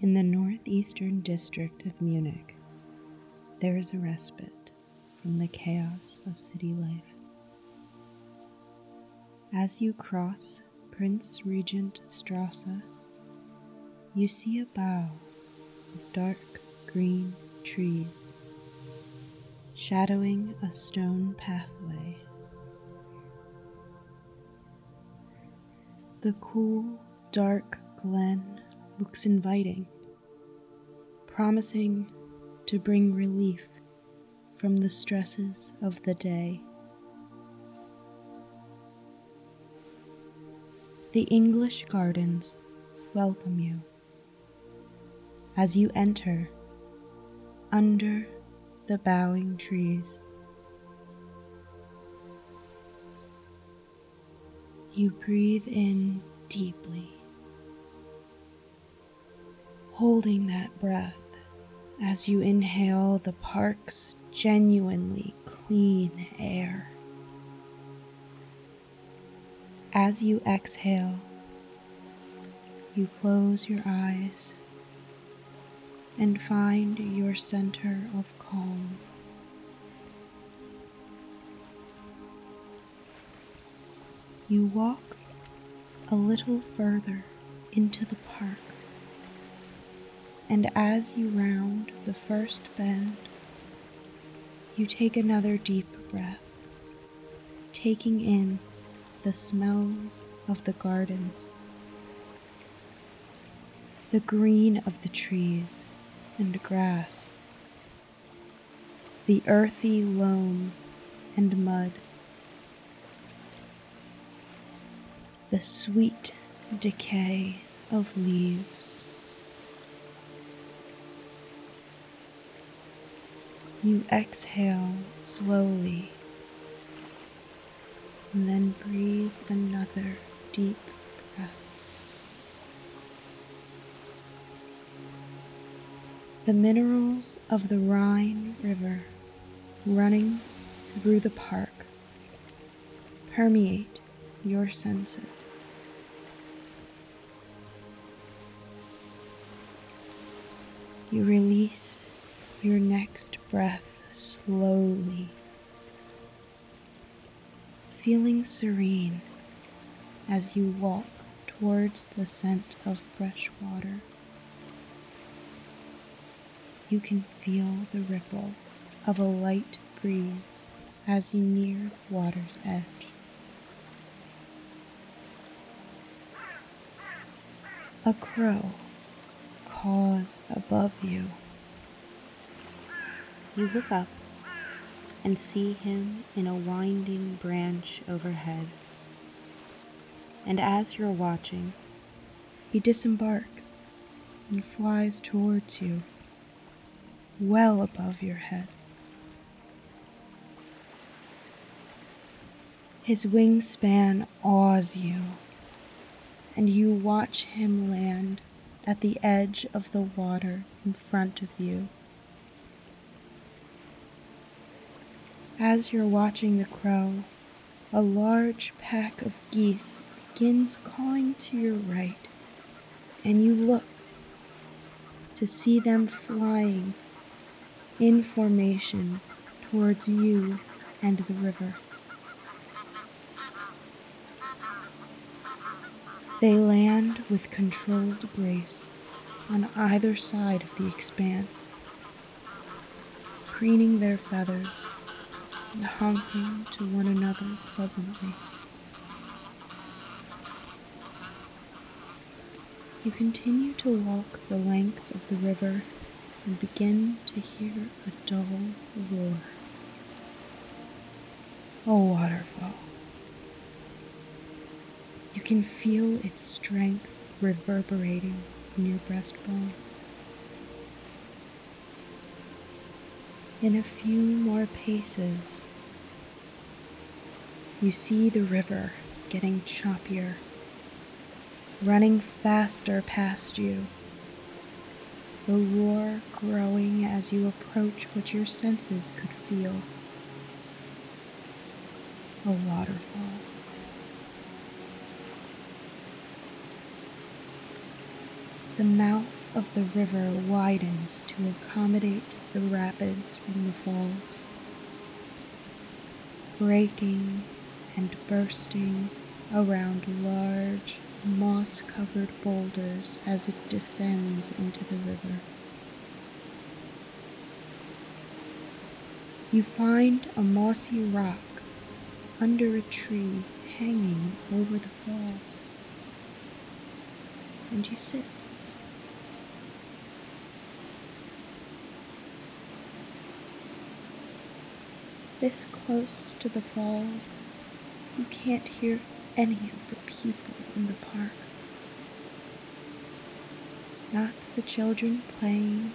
in the northeastern district of Munich, there is a respite from the chaos of city life. As you cross Prince Regent Strasse, you see a bough of dark green trees shadowing a stone pathway. The cool, dark glen looks inviting, promising to bring relief from the stresses of the day. The English Gardens welcome you. As you enter, under the bowing trees, you breathe in deeply, holding that breath as you inhale the park's genuinely clean air. As you exhale, you close your eyes and find your center of calm. You walk a little further into the park, and as you round the first bend, you take another deep breath, taking in the smells of the gardens, the green of the trees and grass, the earthy loam and mud, the sweet decay of leaves. You exhale slowly and then breathe another deep breath. The minerals of the Rhine River running through the park permeate your senses. You release your next breath slowly, feeling serene as you walk towards the scent of fresh water. You can feel the ripple of a light breeze as you near the water's edge. A crow caws above you. You look up and see him in a winding branch overhead. And as you're watching, he disembarks and flies towards you, well above your head. His wingspan awes you, and you watch him land at the edge of the water in front of you. As you're watching the crow, a large pack of geese begins cawing to your right, and you look to see them flying in formation towards you and the river. They land with controlled grace on either side of the expanse, preening their feathers and honking to one another pleasantly. You continue to walk the length of the river and begin to hear a dull roar. A waterfall. You can feel its strength reverberating in your breastbone. In a few more paces, you see the river getting choppier, running faster past you, the roar growing as you approach what your senses could feel. A waterfall. The mouth of the river widens to accommodate the rapids from the falls, breaking and bursting around large moss-covered boulders as it descends into the river. You find a mossy rock under a tree hanging over the falls, and you sit. This close to the falls, you can't hear any of the people in the park. Not the children playing,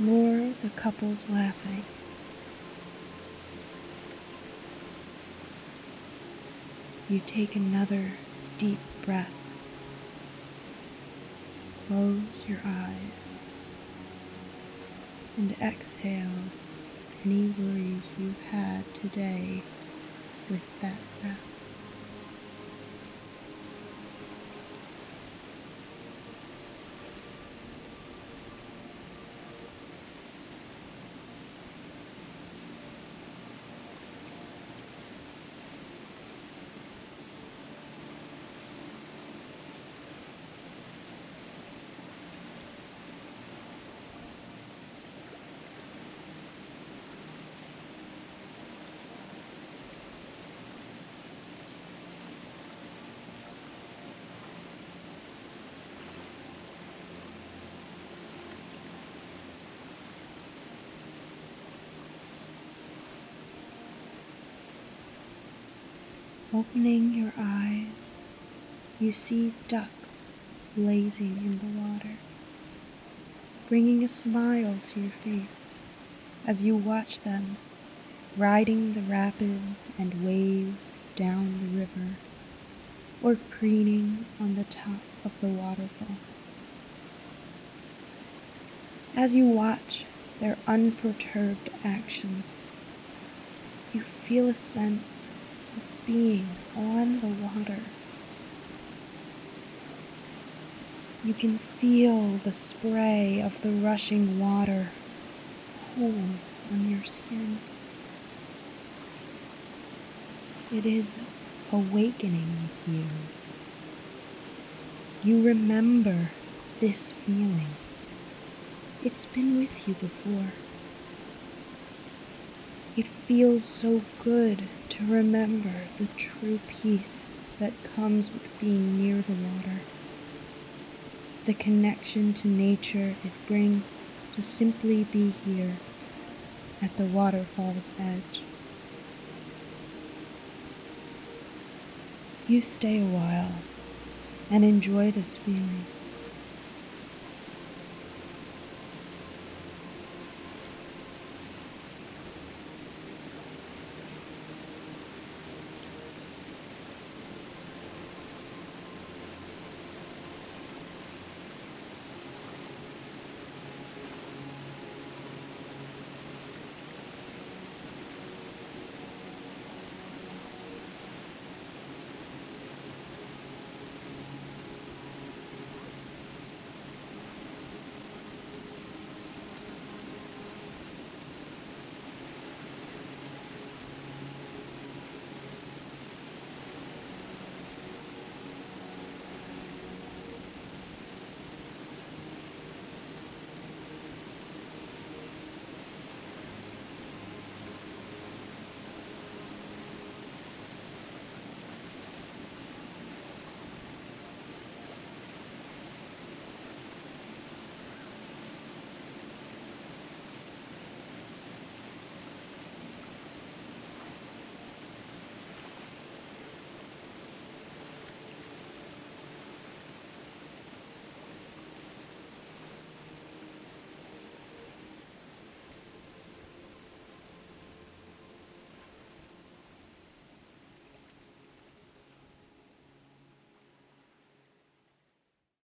nor the couples laughing. You take another deep breath. Close your eyes and exhale any worries you've had today with that breath. Opening your eyes, you see ducks lazing in the water, bringing a smile to your face as you watch them riding the rapids and waves down the river or preening on the top of the waterfall. As you watch their unperturbed actions, you feel a sense of being on the water. You can feel the spray of the rushing water cool on your skin. It is awakening you. You remember this feeling. It's been with you before. It feels so good to remember the true peace that comes with being near the water, the connection to nature it brings to simply be here at the waterfall's edge. You stay a while and enjoy this feeling.